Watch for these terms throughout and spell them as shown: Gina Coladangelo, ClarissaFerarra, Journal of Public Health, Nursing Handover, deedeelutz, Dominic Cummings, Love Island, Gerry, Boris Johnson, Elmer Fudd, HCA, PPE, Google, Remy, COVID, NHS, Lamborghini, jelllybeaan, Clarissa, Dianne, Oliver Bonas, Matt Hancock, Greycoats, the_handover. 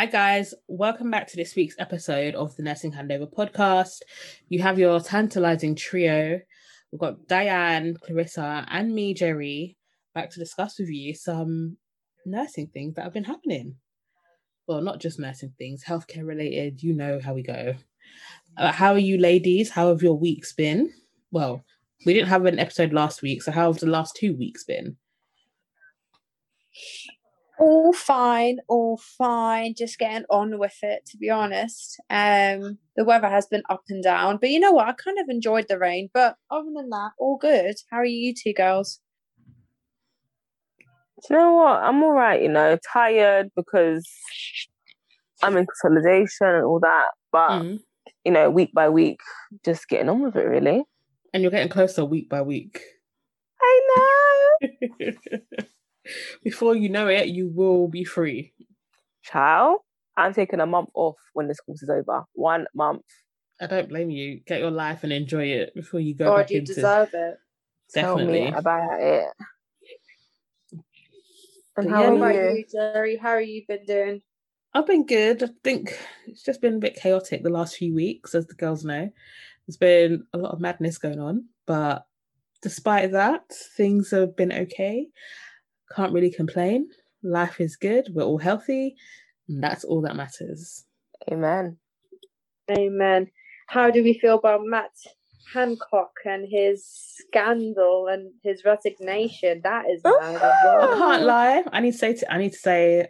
Hi guys, welcome back to this week's episode of the Nursing Handover podcast. You have your tantalizing trio. We've got Dianne, Clarissa and me, Gerry, back to discuss with you some nursing things that have been happening. Well, not just nursing things, healthcare related, you know how we go. How are you ladies? How have your weeks been? Well, we didn't have an episode last week, so how have the last 2 weeks been? All fine. Just getting on with it, to be honest. The weather has been up and down, but you know what? I kind of enjoyed the rain, but other than that, all good. How are you two girls? Do you know what? I'm all right, you know, tired because I'm in consolidation and all that, but, you know, week by week, just getting on with it, really. And you're getting closer week by week. I know. Before you know it, you will be free. Child, I'm taking a month off when this course is over. 1 month. I don't blame you. Get your life and enjoy it before you go back into... God, you deserve it. Definitely. Tell me about it. And but how about you, Gerry? How have you been doing? I've been good. I think it's just been a bit chaotic the last few weeks, as the girls know. There's been a lot of madness going on, but despite that, things have been okay. Can't really complain. Life is good. We're all healthy. And that's all that matters. Amen. Amen. How do we feel about Matt Hancock and his scandal and his resignation? That is mad as well. I can't lie. I need to say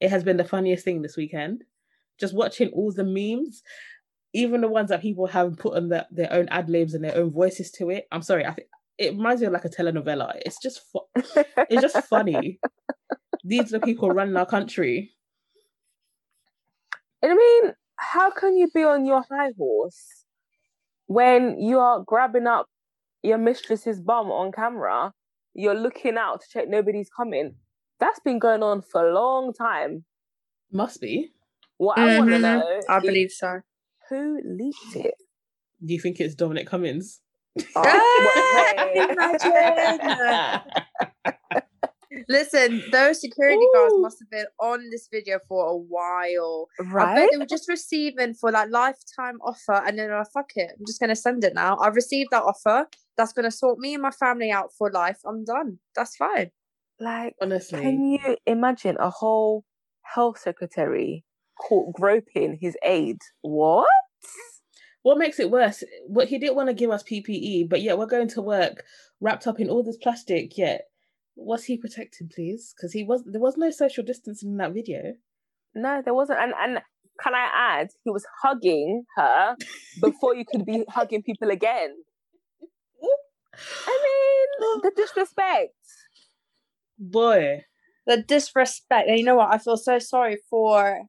it has been the funniest thing this weekend. Just watching all the memes, even the ones that people have put on their own ad libs and their own voices to it. I'm sorry. I think it reminds me of like a telenovela. It's just funny. These are the people running our country. I mean, how can you be on your high horse when you are grabbing up your mistress's bum on camera? You're looking out to check nobody's coming. That's been going on for a long time. Must be. What I want to know, I believe so. Who leaked it? Do you think it's Dominic Cummings? Oh, imagine. Listen, those security guards must have been on this video for a while, right? I bet they were just receiving for that lifetime offer, and then fuck it, I'm just gonna send it now. I've received that offer. That's gonna sort me and my family out for life. I'm done. That's fine. Like, honestly, can you imagine a whole health secretary caught groping his aide? What? What makes it worse? What, he didn't want to give us PPE, but we're going to work wrapped up in all this plastic. Was he protected, please? Because there was no social distancing in that video. No, there wasn't. And can I add, he was hugging her before you could be hugging people again. I mean, the disrespect. Boy. The disrespect. And you know what? I feel so sorry for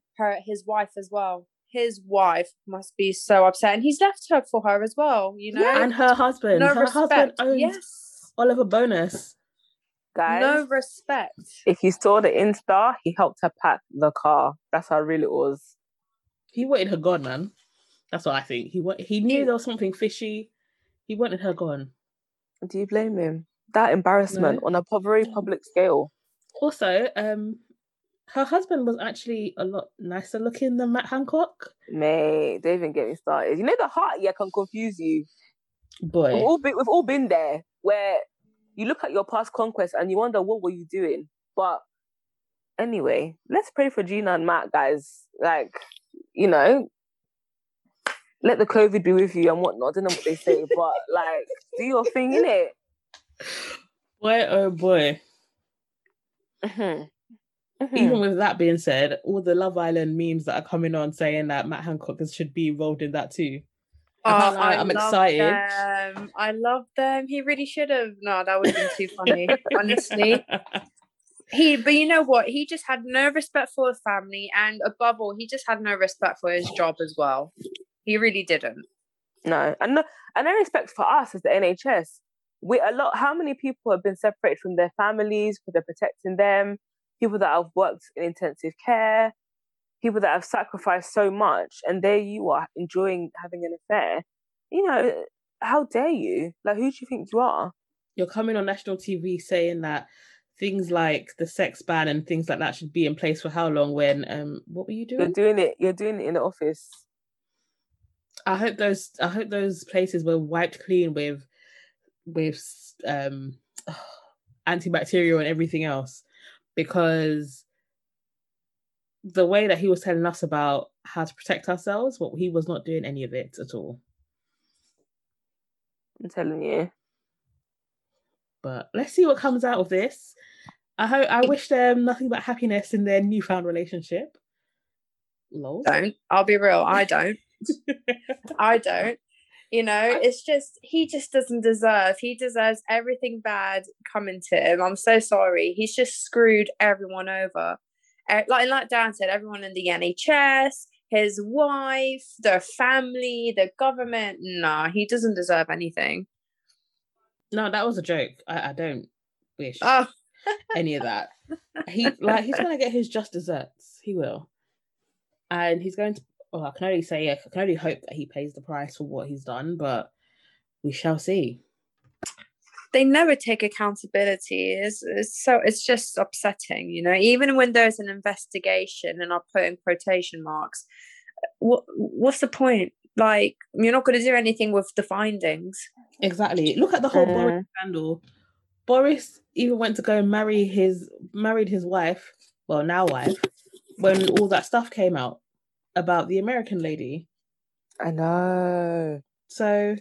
his wife as well. His wife must be so upset, and he's left her for her as well, you know. Yeah. And her husband. No her respect. Husband owns Oliver Bonas. Guys, no respect. If you saw the Insta, he helped her pack the car. That's how real it was. He wanted her gone, man. That's what I think. He knew there was something fishy. He wanted her gone. Do you blame him? That embarrassment on a very public scale. Also, her husband was actually a lot nicer looking than Matt Hancock. Mate, don't even get me started. You know, the heart can confuse you. Boy. We've all been there, where you look at your past conquests and you wonder, what were you doing? But anyway, let's pray for Gina and Matt, guys. Like, you know, let the COVID be with you and whatnot. I don't know what they say, but like, do your thing, innit? Boy, oh boy. Even with that being said, all the Love Island memes that are coming on saying that Matt Hancock should be involved in that too. I'm excited. I love them. He really should have. No, that would have been too funny, honestly. But you know what? He just had no respect for his family, and above all, he just had no respect for his job as well. He really didn't. No, and no respect for us as the NHS. How many people have been separated from their families because they're protecting them? People that have worked in intensive care, people that have sacrificed so much, and there you are enjoying having an affair. You know, how dare you? Like, who do you think you are? You're coming on national TV saying that things like the sex ban and things like that should be in place for how long, when, what were you doing? You're doing it in the office. I hope those places were wiped clean with antibacterial and everything else, because the way that he was telling us about how to protect ourselves, well, he was not doing any of it at all. I'm telling you. But let's see what comes out of this. I wish them nothing but happiness in their newfound relationship. Lol. Don't. I'll be real. I don't. I don't. You know, it's just, he deserves everything bad coming to him. I'm so sorry. He's just screwed everyone over. Like Dan said, everyone in the NHS, his wife, their family, the government. Nah, he doesn't deserve anything. No, that was a joke. I don't wish any of that. He's going to get his just desserts. He will. And he's going to, I can only hope that he pays the price for what he's done, but we shall see. They never take accountability. It's just upsetting, you know. Even when there's an investigation, and I'll put in quotation marks, what's the point? Like, you're not going to do anything with the findings. Exactly. Look at the whole Boris scandal. Boris even went to go marry his wife, well, now wife, when all that stuff came out about the American lady. I know. So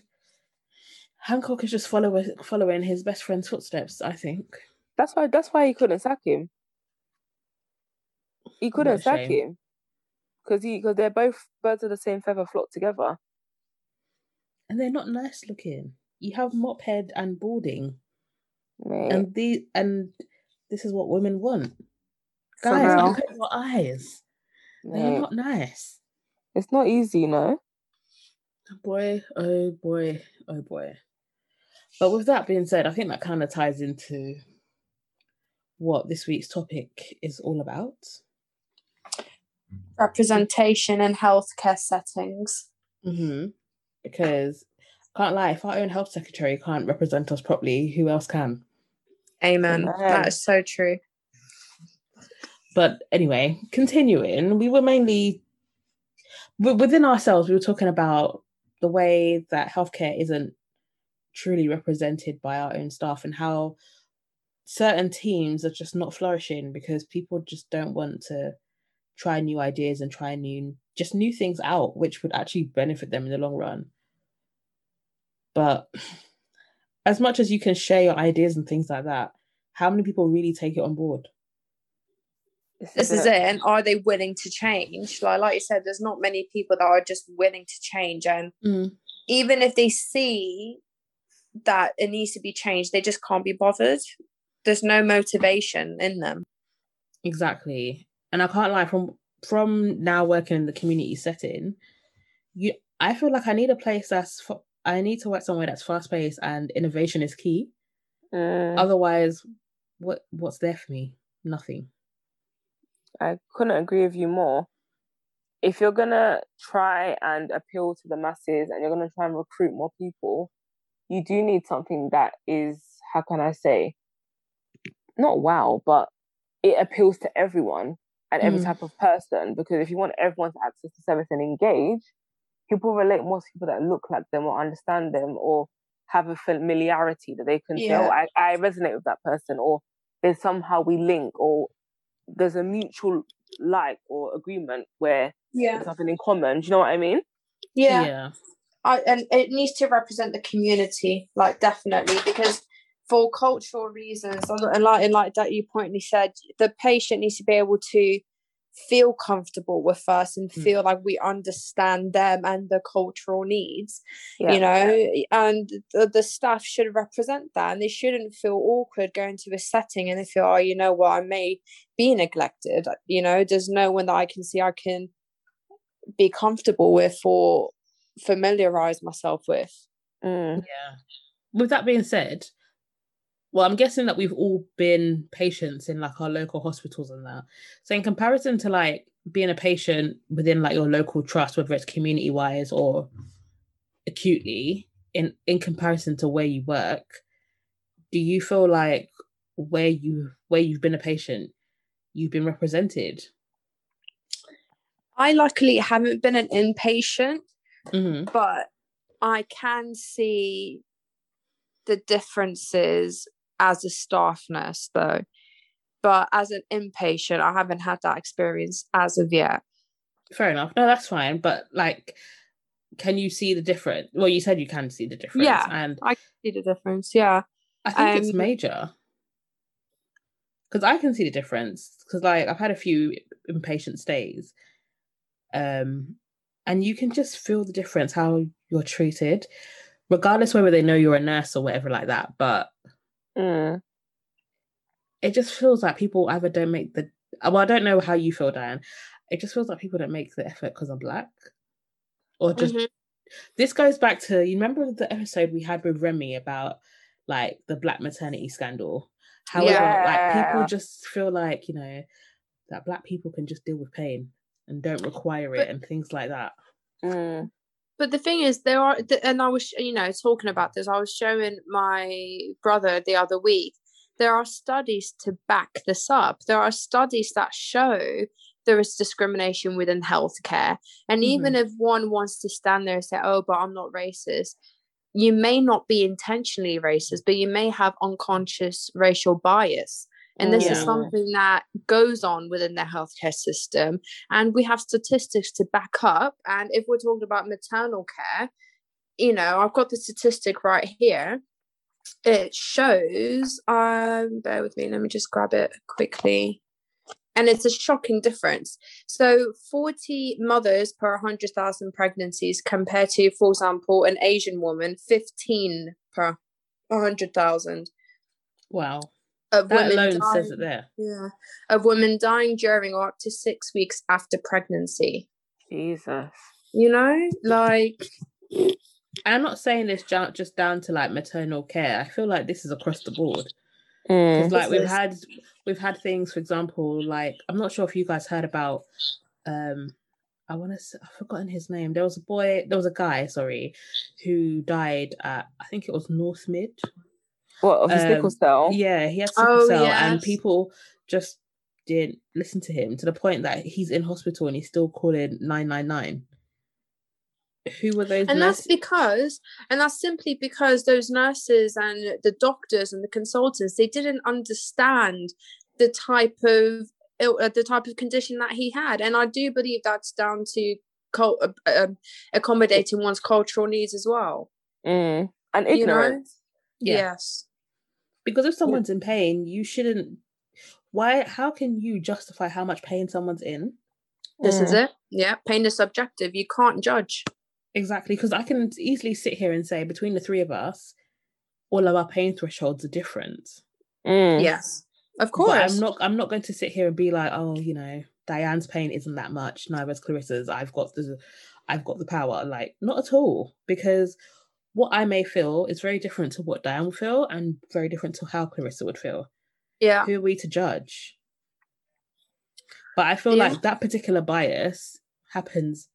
Hancock is just following his best friend's footsteps, I think. That's why he couldn't sack him. He couldn't sack him because they're both birds of the same feather flock together. And they're not nice looking. You have mop head and balding, right. And this is what women want. Guys, look at your eyes. They're not nice. It's not easy, you know. Boy, oh boy, oh boy. But with that being said, I think that kind of ties into what this week's topic is all about. Representation in healthcare settings. Mm-hmm. Because, can't lie, if our own health secretary can't represent us properly, who else can? Amen. That is so true. But anyway, continuing, we were mainly, within ourselves, we were talking about the way that healthcare isn't truly represented by our own staff, and how certain teams are just not flourishing because people just don't want to try new ideas and try new things out, which would actually benefit them in the long run. But as much as you can share your ideas and things like that, how many people really take it on board? This is it. And are they willing to change? Like you said, there's not many people that are just willing to change. And even if they see that it needs to be changed, they just can't be bothered. There's no motivation in them. Exactly. And I can't lie, from now working in the community setting, I feel like I need a place I need to work somewhere that's fast-paced and innovation is key. Otherwise, what's there for me? Nothing. I couldn't agree with you more. If you're going to try and appeal to the masses and you're going to try and recruit more people, you do need something that is, how can I say, not wow, but it appeals to everyone and every type of person. Because if you want everyone to access the service and engage, people relate more to people that look like them or understand them or have a familiarity that they can say, I resonate with that person, or there's somehow we link, or there's a mutual like or agreement where there's something in common. Do you know what I mean? Yeah. And it needs to represent the community, like, definitely, because for cultural reasons, and like that you pointedly said, the patient needs to be able to feel comfortable with us and feel like we understand them and their cultural needs, you know, and the staff should represent that, and they shouldn't feel awkward going to a setting and they feel, oh, you know what, I may be neglected, you know, there's no one that I can see I can be comfortable with or familiarize myself with. With that being said, well, I'm guessing that we've all been patients in like our local hospitals and that. So in comparison to like being a patient within like your local trust, whether it's community wise or acutely, in comparison to where you work, do you feel like where you where you've been a patient, you've been represented? I luckily haven't been an inpatient, mm-hmm. but I can see the differences as a staff nurse though. But as an inpatient, I haven't had that experience as of yet. Fair enough. No, that's fine. But like, can you see the difference? Well, you said you can see the difference. Yeah, and I can see the difference. Yeah. I think it's major. Because I can see the difference. Because like, I've had a few inpatient stays. And you can just feel the difference, how you're treated, regardless whether they know you're a nurse or whatever like that. But it just feels like people either don't make the... Well, I don't know how you feel, Dianne. It just feels like people don't make the effort because I'm Black. Or just... Mm-hmm. This goes back to... You remember the episode we had with Remy about, like, the Black maternity scandal? However, like, people just feel like, you know, that Black people can just deal with pain and don't require it and things like that. Mm. But the thing is, there are... And I was, you know, talking about this, I was showing my brother the other week. There are studies to back this up. There are studies that show there is discrimination within healthcare. And even if one wants to stand there and say, oh, but I'm not racist, you may not be intentionally racist, but you may have unconscious racial bias. And this is something that goes on within the healthcare system. And we have statistics to back up. And if we're talking about maternal care, you know, I've got the statistic right here. It shows, bear with me, let me just grab it quickly. And it's a shocking difference. So 40 mothers per 100,000 pregnancies compared to, for example, an Asian woman, 15 per 100,000. Wow. That alone says it there. Yeah. Of women dying during or up to 6 weeks after pregnancy. Jesus. You know, like... And I'm not saying this just down to like maternal care. I feel like this is across the board. Mm. Like we've had things, for example, like I'm not sure if you guys heard about. I've forgotten his name. There was a guy, who died at, I think it was North Mid. What, of his sickle cell? Yeah, he had sickle cell, yes. And people just didn't listen to him to the point that he's in hospital and he's still calling 999. Who were those and nurses? That's simply because those nurses and the doctors and the consultants, they didn't understand the type of condition that he had. And I do believe that's down to accommodating one's cultural needs as well, and ignorance, you know? Yes, because if someone's in pain, you shouldn't... how can you justify how much pain someone's in? This is it. Yeah, pain is subjective, you can't judge. Exactly, because I can easily sit here and say between the three of us, all of our pain thresholds are different. Yes, of course. But I'm not going to sit here and be like, oh, you know, Diane's pain isn't that much, neither is Clarissa's. I've got the power. Like, not at all, because what I may feel is very different to what Diane would feel, and very different to how Clarissa would feel. Yeah, who are we to judge? But I feel like that particular bias happens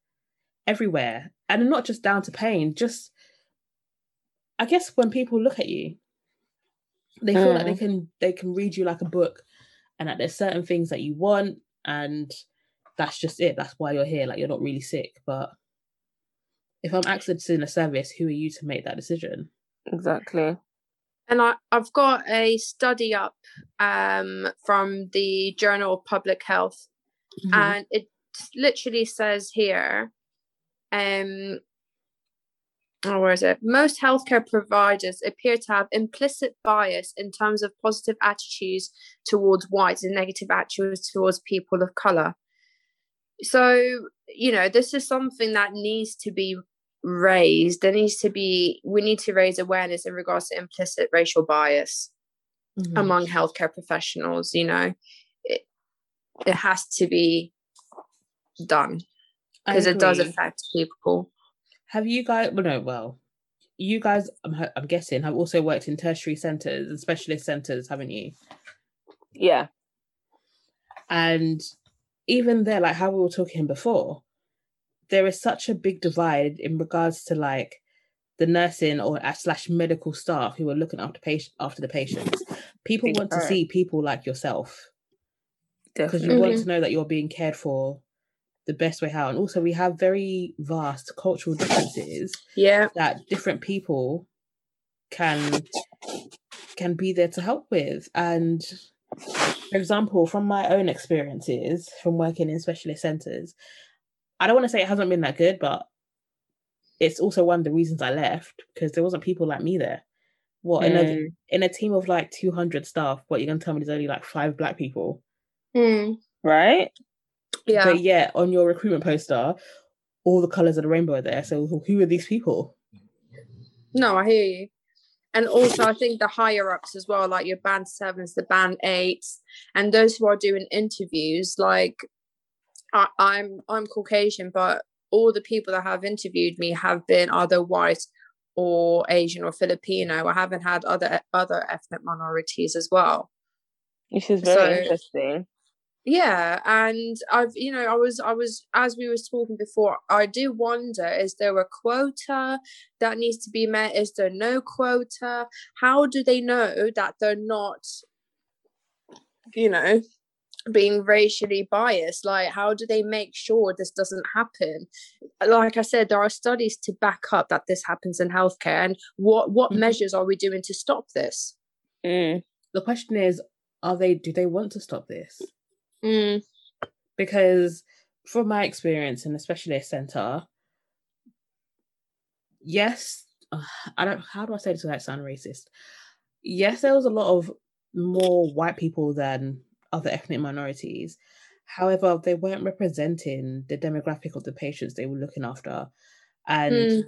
everywhere. And not just down to pain, just, I guess, when people look at you, they feel like they can read you like a book, and that there's certain things that you want, and that's just it. That's why you're here. Like, you're not really sick. But if I'm accessing a service, who are you to make that decision? Exactly. And I've got a study up from the Journal of Public Health, and it literally says here... where is it? Most healthcare providers appear to have implicit bias in terms of positive attitudes towards whites and negative attitudes towards people of color. So, you know, this is something that needs to be raised. We need to raise awareness in regards to implicit racial bias among healthcare professionals. You know, it has to be done. Because it does affect people. Have you guys... you guys, I'm guessing, have also worked in tertiary centres and specialist centres, haven't you? Yeah. And even there, like how we were talking before, there is such a big divide in regards to, like, the nursing or slash medical staff who are looking after the patients. People want to see people like yourself, because you want to know that you're being cared for the best way how. And also we have very vast cultural differences that different people can be there to help with. And for example, from my own experiences from working in specialist centres, I don't want to say it hasn't been that good, but it's also one of the reasons I left, because there wasn't people like me there. What, in a team of like 200 staff, what, you're going to tell me there's only like 5 black people? Right? Yeah. But yeah, on your recruitment poster, all the colours of the rainbow are there. So who are these people? No, I hear you. And also, I think the higher-ups as well, like your band 7s, the band 8s, and those who are doing interviews, like, I'm Caucasian, but all the people that have interviewed me have been either white or Asian or Filipino. I haven't had other ethnic minorities as well. Which is very interesting. Yeah, and I've, you know, I was as we were talking before, I do wonder, is there a quota that needs to be met? Is there no quota? How do they know that they're not, you know, being racially biased? Like, how do they make sure this doesn't happen? Like I said, there are studies to back up that this happens in healthcare, and what measures are we doing to stop this? The question is, do they want to stop this? Because from my experience in the specialist centre, yes, how do I say this without sounding racist? Yes, there was a lot of more white people than other ethnic minorities. However, they weren't representing the demographic of the patients they were looking after. And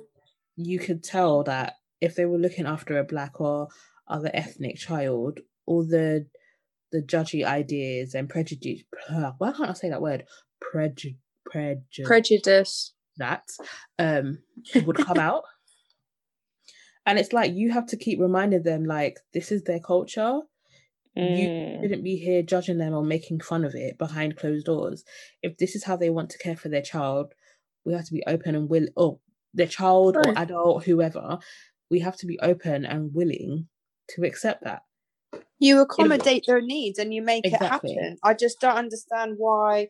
you could tell that if they were looking after a black or other ethnic child, all the judgy ideas and prejudice. Why can't I say that word? Prejudice. That would come out. And it's like, you have to keep reminding them, like, this is their culture. You shouldn't be here judging them or making fun of it behind closed doors. If this is how they want to care for their child, we have to be open and willing. Oh, their child or adult, whoever, we have to be open and willing to accept that. You accommodate their needs and you make it happen. I just don't understand why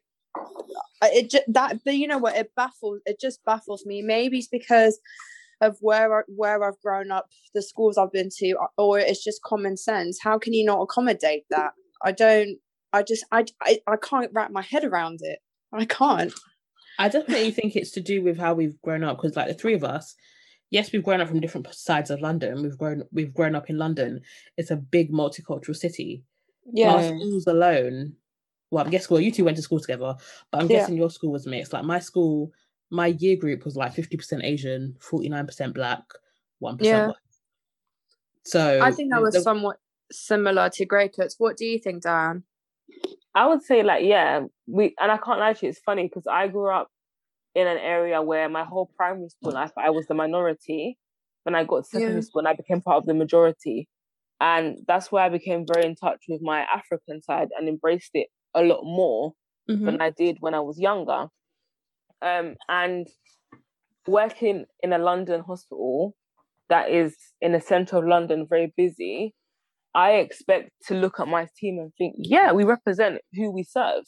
but you know what? It just baffles me. Maybe it's because of where I've grown up, the schools I've been to, or it's just common sense. How can you not accommodate that? I can't wrap my head around it. I can't. I definitely think it's to do with how we've grown up, because like the three of us, yes, we've grown up from different sides of London. We've grown up in London. It's a big multicultural city. Yeah. Our schools alone. Well, I guess you two went to school together, but I'm guessing your school was mixed. Like my school, my year group was like 50% Asian, 49% black, 1% white. So I think that was somewhat similar to Greycoats. What do you think, Dianne? I would say and I can't lie to you, it's funny because I grew up in an area where my whole primary school life, I was the minority. When I got to secondary school and I became part of the majority. And that's where I became very in touch with my African side and embraced it a lot more than I did when I was younger. And working in a London hospital that is in the centre of London, very busy, I expect to look at my team and think, we represent who we serve.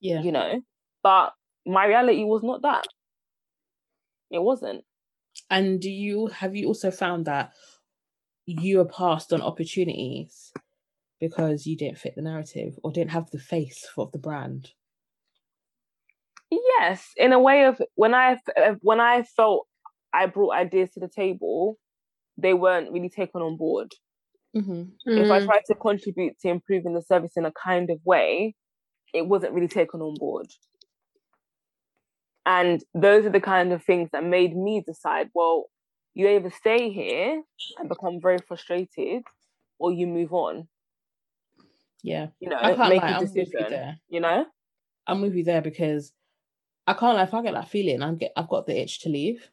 Yeah. You know? But my reality was not that. It wasn't. And have you also found that you were passed on opportunities because you didn't fit the narrative or didn't have the face of the brand? Yes, in a way of when I felt I brought ideas to the table, they weren't really taken on board. If I tried to contribute to improving the service in a kind of way, it wasn't really taken on board. And those are the kind of things that made me decide, well, you either stay here and become very frustrated or you move on. Yeah. You know, make a decision. You know? I'm with you there because I can't lie, if I get that feeling, I've got the itch to leave.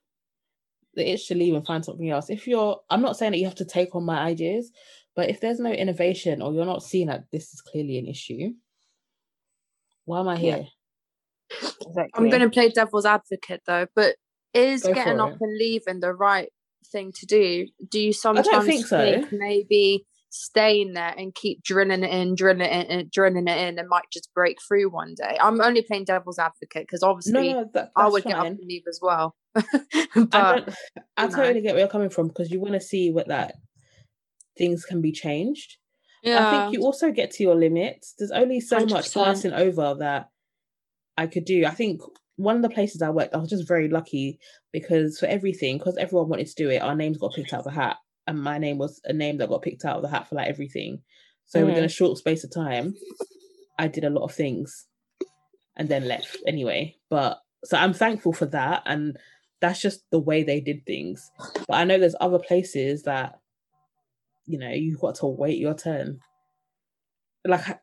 The itch to leave and find something else. I'm not saying that you have to take on my ideas, but if there's no innovation or you're not seeing that this is clearly an issue, why am I here? Yeah. Exactly. I'm going to play devil's advocate though, but is getting up and leaving the right thing to do. Do you sometimes think maybe staying there and keep drilling it in, and it might just break through one day? I'm only playing devil's advocate because obviously I would get up and leave as well. I totally get where you're coming from, because you want to see what that things can be changed. Yeah. I think you also get to your limits. There's only so 100%. Much passing over that I could do. I think one of the places I worked, I was just very lucky because for everything, because everyone wanted to do it, our names got picked out of the hat. And my name was a name that got picked out of the hat for like everything. So within a short space of time, I did a lot of things and then left anyway. But so I'm thankful for that. And that's just the way they did things. But I know there's other places that, you know, you've got to wait your turn. Like,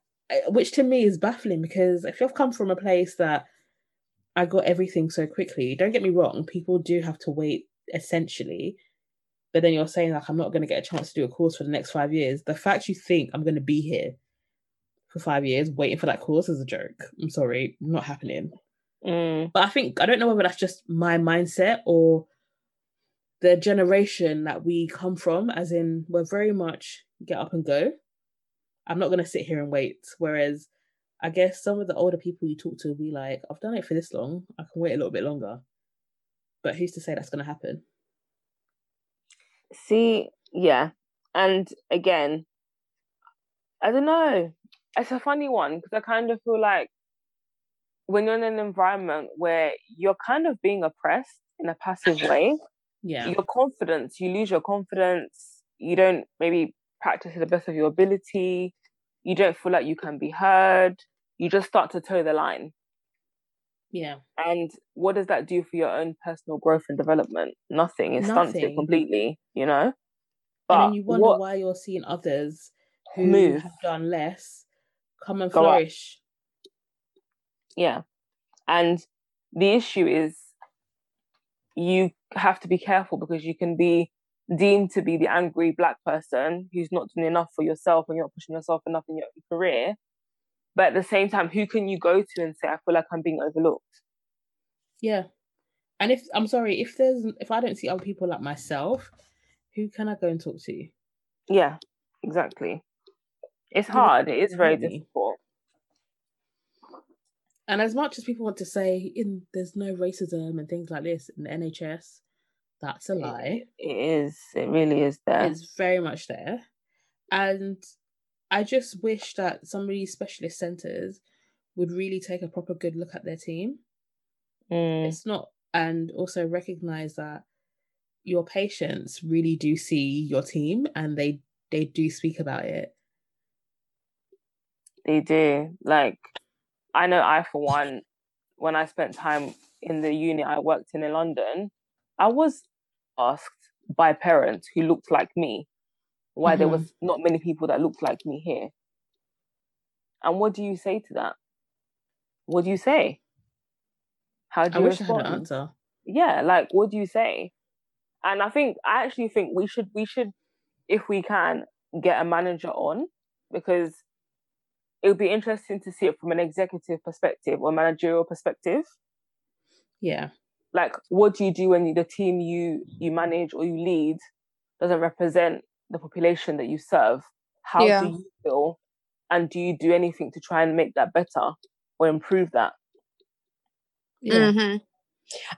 which to me is baffling, because if you've come from a place that I got everything so quickly, don't get me wrong, people do have to wait essentially. But then you're saying, like, I'm not going to get a chance to do a course for the next 5 years. The fact you think I'm going to be here for 5 years waiting for that course is a joke. I'm sorry, not happening. But I think, I don't know whether that's just my mindset or the generation that we come from, as in we're very much get up and go. I'm not going to sit here and wait. Whereas I guess some of the older people you talk to will be like, I've done it for this long, I can wait a little bit longer. But who's to say that's going to happen? See, yeah. And again, I don't know. It's a funny one, because I kind of feel like when you're in an environment where you're kind of being oppressed in a passive way, your confidence, you lose your confidence, you don't maybe practice to the best of your ability, you don't feel like you can be heard, you just start to toe the line. Yeah. And what does that do for your own personal growth and development? Nothing. It stunts it completely, you know? But and then you wonder why you're seeing others who have done less come and flourish. Yeah. And the issue is you have to be careful, because you can be deemed to be the angry black person who's not doing enough for yourself and you're not pushing yourself enough in your career. But at the same time, who can you go to and say, I feel like I'm being overlooked? Yeah. And if, I'm sorry, if I don't see other people like myself, who can I go and talk to? Yeah, exactly. It's hard. It is very difficult. And as much as people want to say there's no racism and things like this in the NHS, that's a lie. It is. It really is there. It's very much there. And I just wish that some of these specialist centres would really take a proper good look at their team. It's not, and also recognise that your patients really do see your team and they do speak about it. They do. Like, I know I, for one, when I spent time in the unit I worked in London, I was asked by parents who looked like me why there was not many people that looked like me here. And what do you say to that? What do you say? How do you respond? I wish I had an answer. Yeah, like, what do you say? And I actually think we should, if we can, get a manager on, because it would be interesting to see it from an executive perspective or managerial perspective. Yeah. Like, what do you do when the team you manage or you lead doesn't represent the population that you serve? How do you feel, and do you do anything to try and make that better or improve that?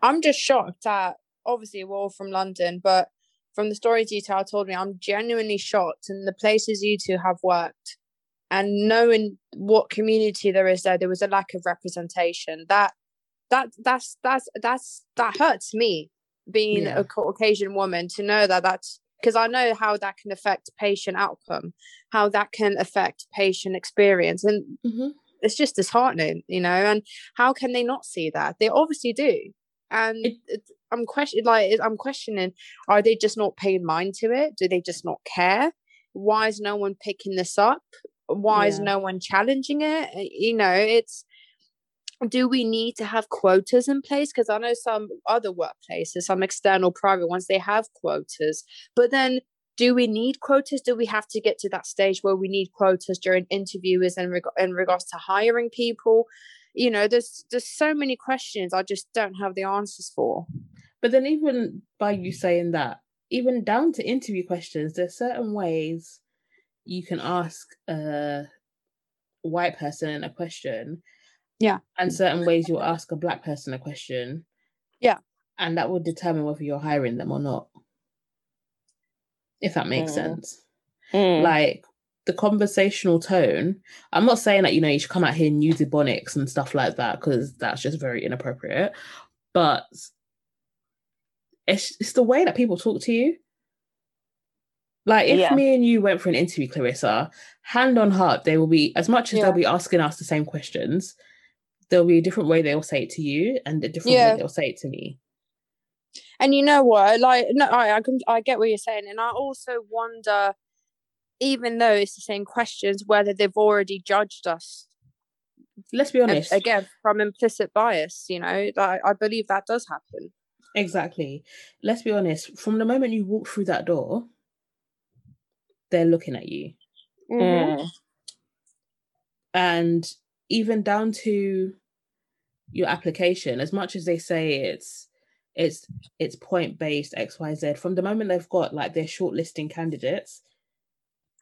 I'm just shocked at, obviously we're all from London, but from the stories you told me, I'm genuinely shocked. And the places you two have worked and knowing what community there is there was a lack of representation. That hurts me, being a Caucasian woman, to know that's because I know how that can affect patient outcome, how that can affect patient experience. And it's just disheartening, you know, and how can they not see that? They obviously do. And I'm questioning, are they just not paying mind to it? Do they just not care? Why is no one picking this up? Why is no one challenging it? You know, do we need to have quotas in place? Because I know some other workplaces, some external private ones, they have quotas. But then do we need quotas? Do we have to get to that stage where we need quotas during interviews and in regards to hiring people? You know, there's so many questions I just don't have the answers for. But then even by you saying that, even down to interview questions, there's certain ways you can ask a white person a question. Yeah. And certain ways you'll ask a black person a question. Yeah. And that will determine whether you're hiring them or not. If that makes sense. Mm. Like, the conversational tone, I'm not saying that, you know, you should come out here and use Ebonics and stuff like that, because that's just very inappropriate. But it's the way that people talk to you. Like, if me and you went for an interview, Clarissa, hand on heart, they will be, as much as they'll be asking us the same questions, there'll be a different way they'll say it to you and a different way they'll say it to me. And you know what? Like, no, I get what you're saying. And I also wonder, even though it's the same questions, whether they've already judged us. Let's be honest. And again, from implicit bias, you know, like, I believe that does happen. Exactly. Let's be honest. From the moment you walk through that door, they're looking at you. Mm. And even down to your application, as much as they say it's point-based, XYZ, from the moment they've got, like, they're shortlisting candidates,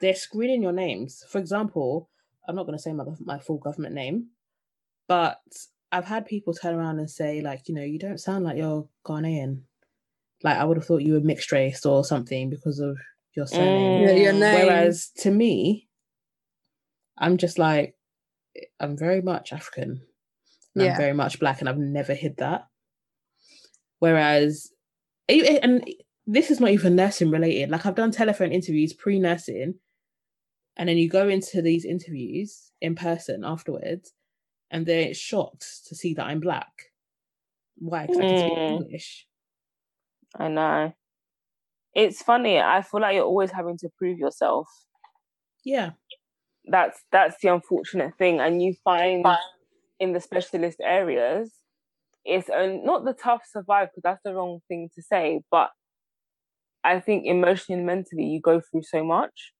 they're screening your names. For example, I'm not going to say my full government name, but I've had people turn around and say, like, you know, you don't sound like you're Ghanaian. Like, I would have thought you were mixed race or something because of your surname. Your name. Whereas to me, I'm just like, I'm very much African. I'm very much black, and I've never hid that. Whereas, and this is not even nursing related. Like, I've done telephone interviews pre-nursing, and then you go into these interviews in person afterwards, and they're shocked to see that I'm black. Why? Because I can speak English. I know. It's funny. I feel like you're always having to prove yourself. Yeah. That's the unfortunate thing. And you find in the specialist areas, it's not the tough survive, because that's the wrong thing to say, but I think emotionally and mentally you go through so much.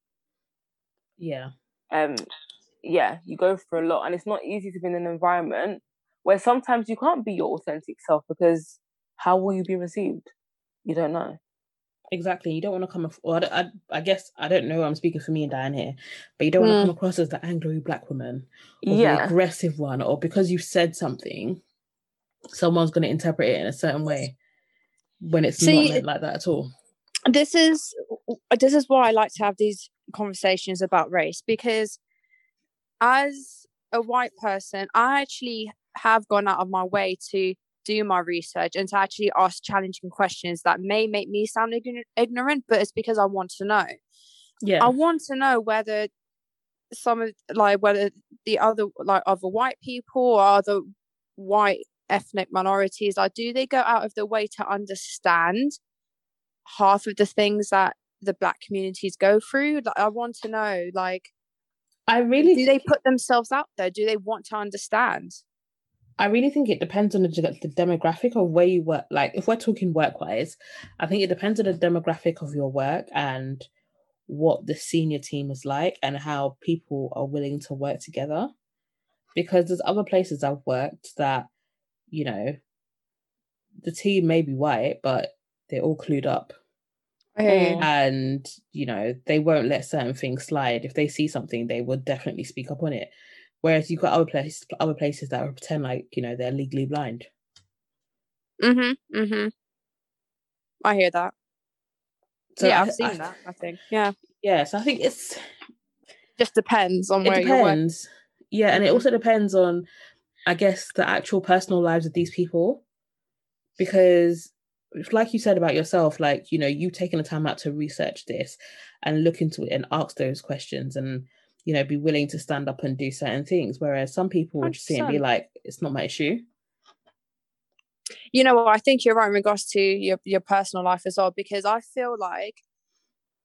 Yeah. You go through a lot, and it's not easy to be in an environment where sometimes you can't be your authentic self, because how will you be received? You don't know. Exactly. You don't want to come off, or I guess, I don't know, I'm speaking for me and Dianne here, but you don't want to come across as the angry black woman or the aggressive one, or because you said something, someone's going to interpret it in a certain way when it's not meant like that at all. This is why I like to have these conversations about race, because as a white person, I actually have gone out of my way to do my research and to actually ask challenging questions that may make me sound ignorant, but it's because I want to know. Yeah, I want to know whether whether the other white people or other white ethnic minorities, do they go out of their way to understand half of the things that the black communities go through? Like, I want to know, like, I really do they put themselves out there? Do they want to understand? I really think it depends on the demographic of where you work. Like, if we're talking work-wise, I think it depends on the demographic of your work and what the senior team is like and how people are willing to work together. Because there's other places I've worked that, you know, the team may be white, but they're all clued up. Mm. And, you know, they won't let certain things slide. If they see something, they will definitely speak up on it. Whereas you've got other places that will pretend like, you know, they're legally blind. Mm-hmm. Mm-hmm. I hear that. So yeah, I've seen that, I think. Yeah. Yeah, so I think it's... just depends on where you're working. Yeah, and it also depends on, I guess, the actual personal lives of these people. Because, like you said about yourself, like, you know, you've taken the time out to research this and look into it and ask those questions and, you know, be willing to stand up and do certain things, whereas some people would just see it and be like, it's not my issue. You know what, I think you're right in regards to your personal life as well, because I feel like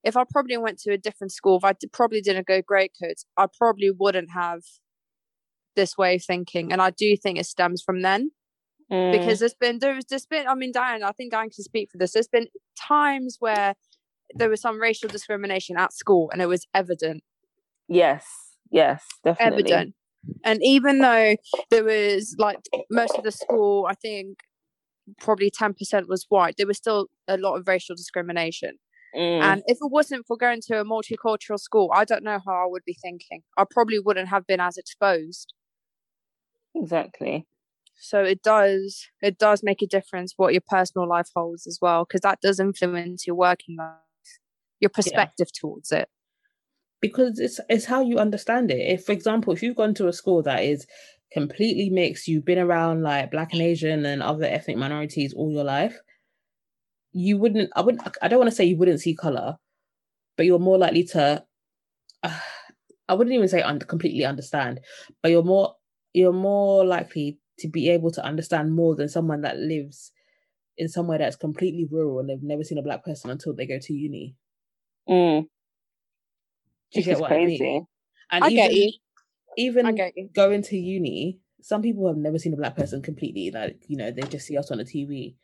if I probably went to a different school, if I probably didn't go Greycoats, I probably wouldn't have this way of thinking, and I do think it stems from then. Mm. Because there's been, I mean, Dianne, I think Dianne can speak for this, there's been times where there was some racial discrimination at school and it was evident. Yes, definitely. Evident. And even though there was, like, most of the school, I think probably 10% was white, there was still a lot of racial discrimination. And if it wasn't for going to a multicultural school, I don't know how I would be thinking. I probably wouldn't have been as exposed. Exactly. So it does make a difference what your personal life holds as well, because that does influence your working life, your perspective towards it. Because it's how you understand it. If, for example, if you've gone to a school that is completely mixed, you've been around like Black and Asian and other ethnic minorities all your life, I don't want to say you wouldn't see colour, but you're more likely to, I wouldn't even say completely understand, but you're more likely to be able to understand more than someone that lives in somewhere that's completely rural and they've never seen a Black person until they go to uni. You get what crazy. I mean? And I get you. Going to uni, some people have never seen a Black person completely. Like, you know, they just see us on the TV.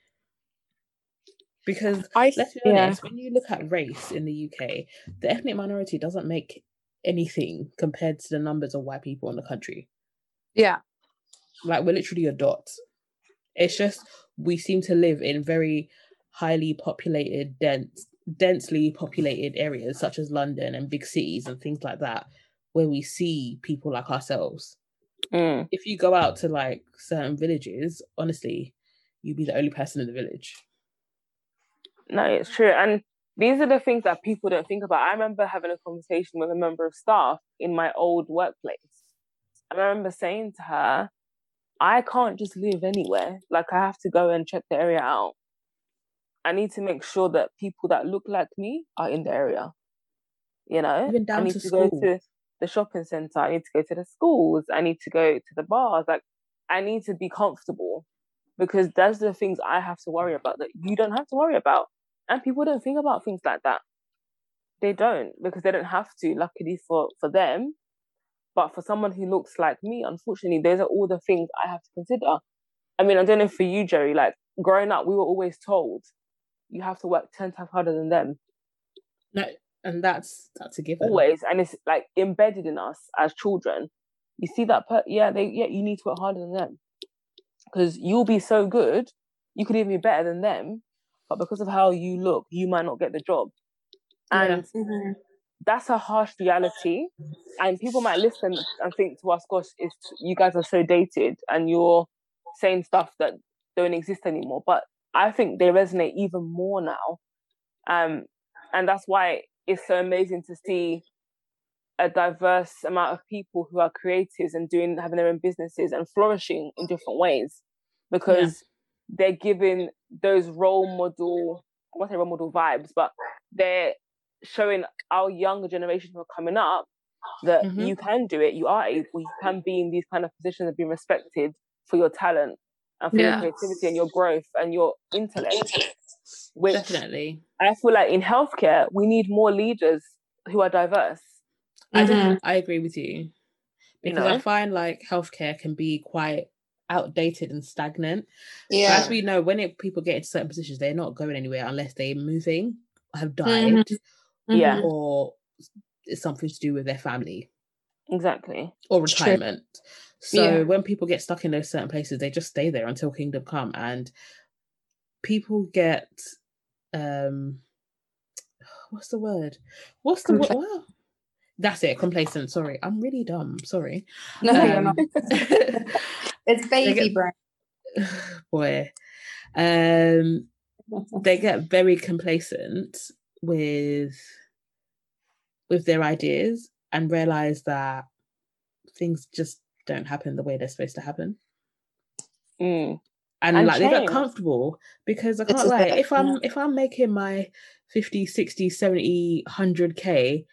Because let's be honest, when you look at race in the UK, the ethnic minority doesn't make anything compared to the numbers of white people in the country. Yeah. Like, we're literally a dot. It's just we seem to live in very highly populated, densely populated areas such as London and big cities and things like that, where we see people like ourselves. If you go out to like certain villages, honestly, you'd be the only person in the village. No, it's true. And these are the things that people don't think about. I remember having a conversation with a member of staff in my old workplace. And I remember saying to her, I can't just live anywhere. Like, I have to go and check the area out. I need to make sure that people that look like me are in the area. You know? Even down I need to go to the shopping centre. I need to go to the schools. I need to go to the bars. Like, I need to be comfortable, because those are the things I have to worry about that you don't have to worry about. And people don't think about things like that. They don't, because they don't have to, luckily for them. But for someone who looks like me, unfortunately, those are all the things I have to consider. I mean, I don't know for you, Gerry, like, growing up, we were always told you have to work 10 times harder than them. No, and that's a given. Always. And it's, like, embedded in us as children. You see that, you need to work harder than them. Because you'll be so good, you could even be better than them, but because of how you look, you might not get the job. And that's a harsh reality. And people might listen and think to us, gosh, you guys are so dated and you're saying stuff that don't exist anymore. But I think they resonate even more now. And that's why it's so amazing to see a diverse amount of people who are creatives and having their own businesses and flourishing in different ways, because they're given those role model vibes, but they're showing our younger generation who are coming up that you can do it, you are able, you can be in these kind of positions and be respected for your talent and for your creativity and your growth and your intellect. Which definitely, I feel like in healthcare, we need more leaders who are diverse. I agree with you, because I find like healthcare can be quite outdated and stagnant. Yeah. But as we know, when people get into certain positions, they're not going anywhere unless they're moving, have died, or it's something to do with their family, exactly, or retirement. So when people get stuck in those certain places, they just stay there until kingdom come, and people get what's the word? That's it, complacent. Sorry, I'm really dumb. Sorry. No, you're not. It's baby brain. Boy. They get very complacent with their ideas and realise that things just don't happen the way they're supposed to happen. And like, they get comfortable, because I can't lie, if I'm making my 50, 60, 70, 100K,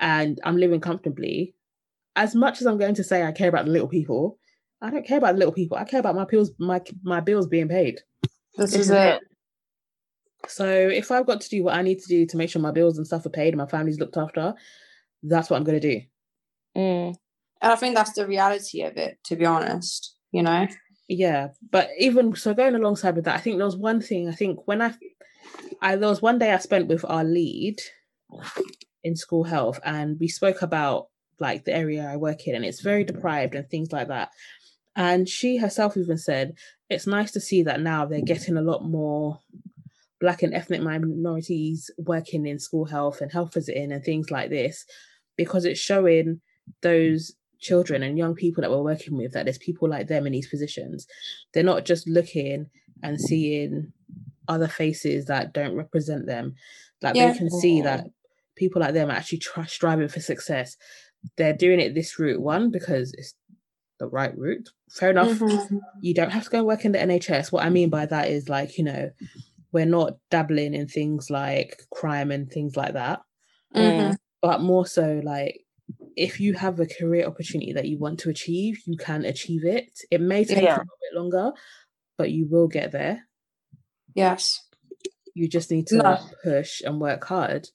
and I'm living comfortably, as much as I'm going to say I care about the little people, I don't care about the little people. I care about my bills being paid. This is it. So if I've got to do what I need to do to make sure my bills and stuff are paid and my family's looked after, that's what I'm going to do. And I think that's the reality of it, to be honest, you know? Yeah, but even, so going alongside with that, I think there was one thing, there was one day I spent with our lead in school health, and we spoke about like the area I work in and it's very deprived and things like that, And she herself even said, it's nice to see that now they're getting a lot more Black and ethnic minorities working in school health and health visiting and things like this, because it's showing those children and young people that we're working with that there's people like them in these positions. They're not just looking and seeing other faces that don't represent them. Like they can see that people like them are actually striving for success. They're doing it this route, one, because it's the right route. Fair enough. Mm-hmm. You don't have to go work in the NHS. What I mean by that is, like, you know, we're not dabbling in things like crime and things like that. Mm-hmm. But more so, like, if you have a career opportunity that you want to achieve, you can achieve it. It may take a little bit longer, but you will get there. Yes. You just need to push and work hard.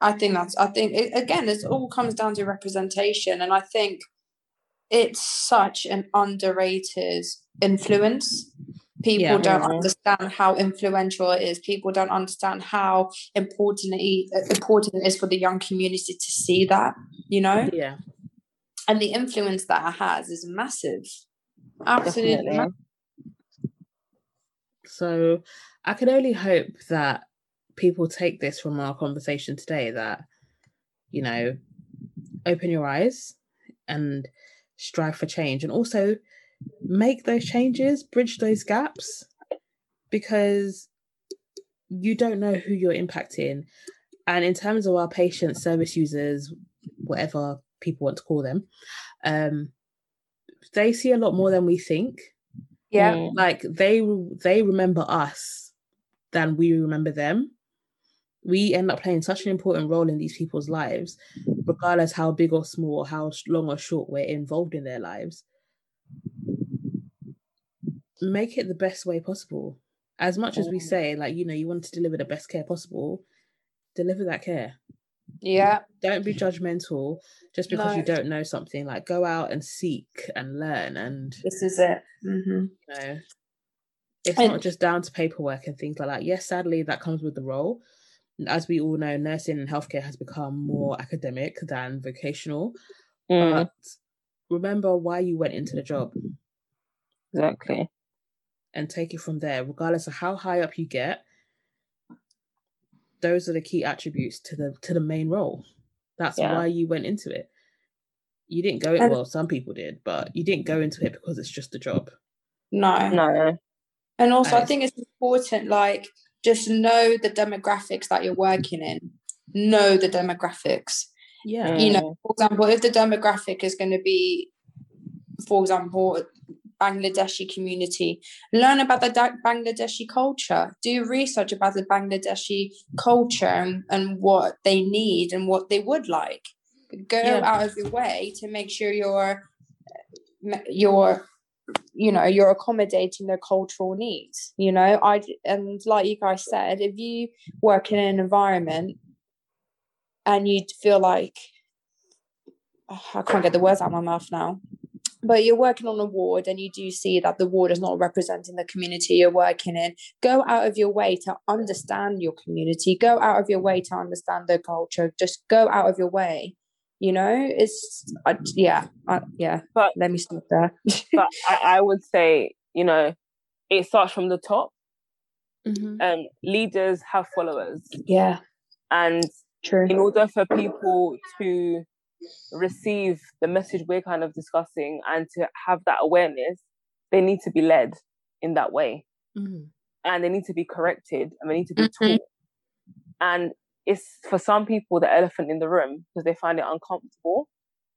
I think it all comes down to representation. And I think it's such an underrated influence. People don't understand how influential it is. People don't understand how important it is for the young community to see that, you know? Yeah. And the influence that it has is massive. Absolutely. Definitely. So I can only hope that people take this from our conversation today, that, you know, open your eyes and strive for change. And also, make those changes, bridge those gaps, because you don't know who you're impacting. And in terms of our patients, service users, whatever people want to call them, they see a lot more than we think. Yeah, like they remember us than we remember them. We end up playing such an important role in these people's lives, regardless how big or small, or how long or short we're involved in their lives. Make it the best way possible. As much as we say, like, you know, you want to deliver the best care possible, deliver that care. Yeah. Don't be judgmental just because you don't know something. Like, go out and seek and learn. And this is it. Mm-hmm. You know, it's not just down to paperwork and things like that. Yes, sadly, that comes with the role. As we all know, nursing and healthcare has become more academic than vocational. Mm. But remember why you went into the job. Exactly. And take it from there, regardless of how high up you get. Those are the key attributes to the main role. That's why you went into it. You didn't go some people did, but you didn't go into it because it's just a job. No. And also, I think it's important, like, just know the demographics that you're working in. Know the demographics. Yeah. You know, for example, if the demographic is going to be, for example, Bangladeshi community, learn about the Bangladeshi culture, do research about the Bangladeshi culture and what they need and what they would like. Go out of your way to make sure you're accommodating their cultural needs, you know. And like you guys said, if you work in an environment and you feel like, I can't get the words out of my mouth now, but you're working on a ward and you do see that the ward is not representing the community you're working in, go out of your way to understand your community. Go out of your way to understand their culture. Just go out of your way. You know, But let me stop there. But I would say, you know, it starts from the top. Mm-hmm. Leaders have followers. Yeah. And true. In order for people to receive the message we're kind of discussing and to have that awareness, they need to be led in that way. Mm-hmm. And they need to be corrected and they need to be taught. And it's, for some people, the elephant in the room, because they find it uncomfortable.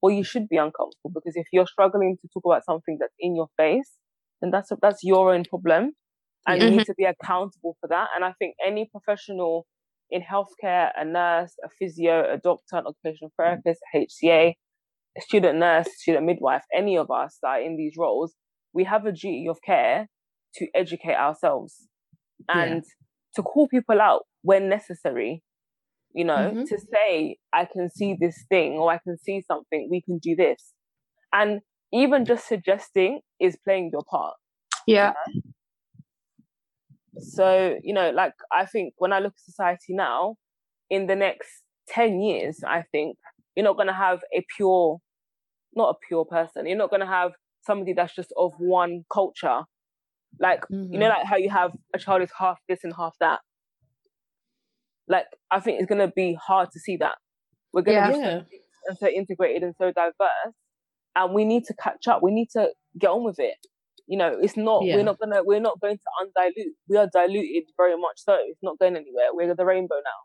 Or you should be uncomfortable, because if you're struggling to talk about something that's in your face, then that's your own problem, and you need to be accountable for that. And I think any professional in healthcare, a nurse, a physio, a doctor, an occupational therapist, a HCA, a student nurse, student midwife, any of us that are in these roles, we have a duty of care to educate ourselves and to call people out when necessary, you know, to say, I can see this thing, or I can see something, we can do this. And even just suggesting is playing your part. Yeah. You know? So, you know, like, I think when I look at society now, in the next 10 years, I think you're not going to have not a pure person. You're not going to have somebody that's just of one culture. Like, you know, like how you have a child is half this and half that. Like, I think it's going to be hard to see that. We're going to be so integrated and so diverse. And we need to catch up. We need to get on with it. You know, it's not, we're not going to undilute. We are diluted very much so. It's not going anywhere. We're the rainbow now.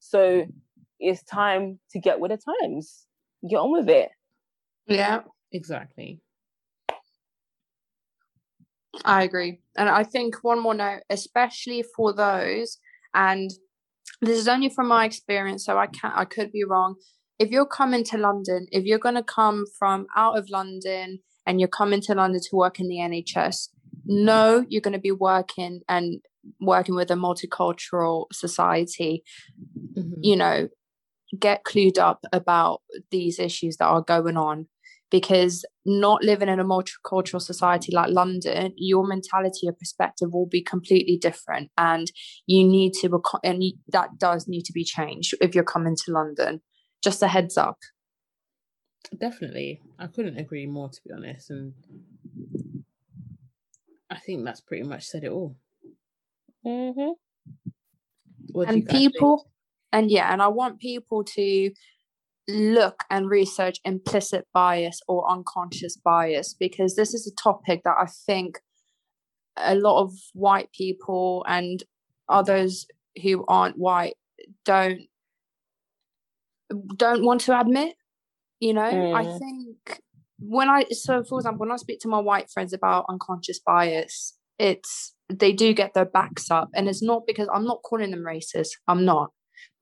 So it's time to get with the times. Get on with it. Yeah, exactly. I agree. And I think one more note, especially for those, and this is only from my experience, so I could be wrong. If you're coming to London, if you're going to come from out of London and you're coming to London to work in the NHS, no, you're going to be working with a multicultural society. Mm-hmm. You know, get clued up about these issues that are going on, because not living in a multicultural society like London, your mentality, your perspective will be completely different, and that does need to be changed if you're coming to London. Just a heads up. Definitely. I couldn't agree more, to be honest, and I think that's pretty much said it all. Mm-hmm. And people think? And I want people to look and research implicit bias or unconscious bias, because this is a topic that I think a lot of white people and others who aren't white don't want to admit. You know, I think for example, when I speak to my white friends about unconscious bias, they do get their backs up, and it's not because I'm not calling them racist. I'm not.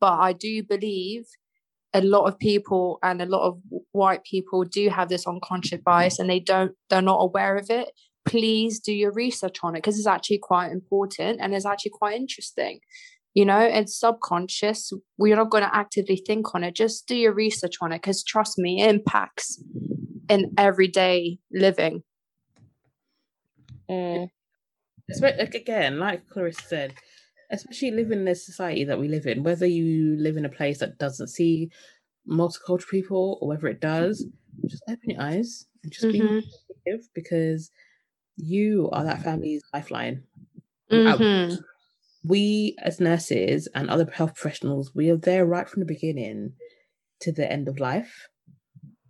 But I do believe a lot of people and a lot of white people do have this unconscious bias, and they're not aware of it. Please do your research on it, because it's actually quite important and it's actually quite interesting. You know, it's subconscious. We're not going to actively think on it. Just do your research on it, because trust me, it impacts in everyday living. Again, like Clarissa said, especially living in the society that we live in, whether you live in a place that doesn't see multicultural people or whether it does, just open your eyes and just be positive, because you are that family's lifeline. Mm-hmm. We as nurses and other health professionals, we are there right from the beginning to the end of life.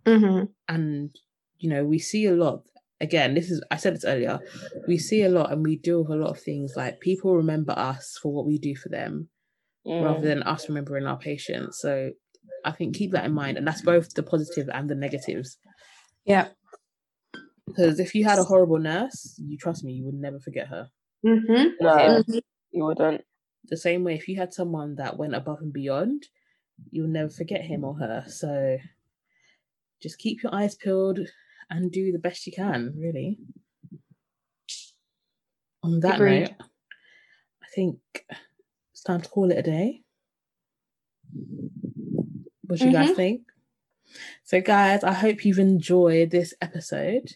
Mm-hmm. And, you know, we see a lot. Again, I said this earlier, we see a lot and we deal with a lot of things, like people remember us for what we do for them rather than us remembering our patients. So I think keep that in mind. And that's both the positive and the negatives. Yeah. Because if you had a horrible nurse, trust me, you would never forget her. Mm-hmm. No, you wouldn't. The same way, if you had someone that went above and beyond, you'll never forget him or her. So just keep your eyes peeled and do the best you can, really. On that note, I think it's time to call it a day. What do you guys think? So, guys, I hope you've enjoyed this episode.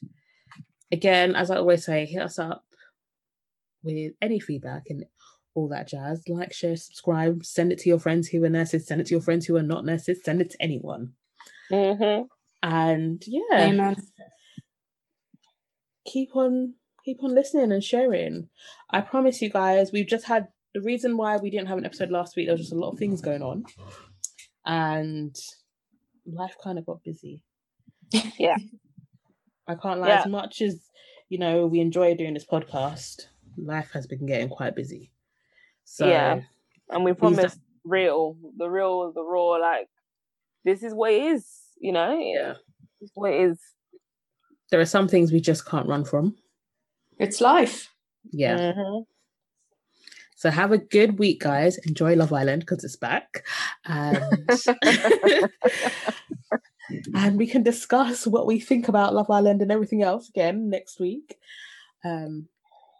Again, as I always say, hit us up with any feedback and all that jazz. Like, share, subscribe, send it to your friends who are nurses, send it to your friends who are not nurses, send it to anyone. And keep on listening and sharing. I promise you guys, we've just had the reason why we didn't have an episode last week. There was just a lot of things going on, and life kind of got busy. Yeah, I can't lie. Yeah. As much as, you know, we enjoy doing this podcast, life has been getting quite busy. So yeah, and we promised the real, like, this is what it is. You know, it's what it is. There are some things we just can't run from. It's life. Yeah. Mm-hmm. So have a good week, guys. Enjoy Love Island, because it's back, and we can discuss what we think about Love Island and everything else again next week.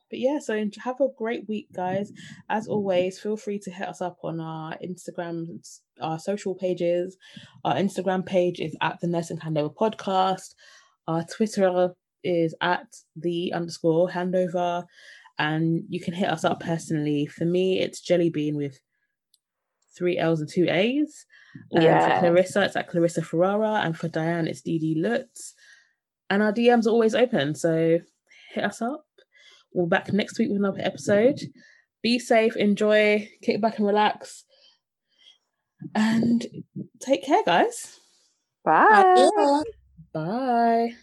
But yeah, so have a great week, guys. As always, feel free to hit us up on our Instagram, our social pages. Our Instagram page is at the Nursing Handover Podcast. Our Twitter is at @the_handover. And you can hit us up personally. For me, it's jelllybeaan with 3 L's and 2 A's. And for Clarissa, it's at ClarissaFerarra. And for Dianne, it's deedeelutz. And our DMs are always open, so hit us up. We'll be back next week with another episode. Be safe, enjoy, kick back and relax. And take care, guys. Bye. Bye. Bye.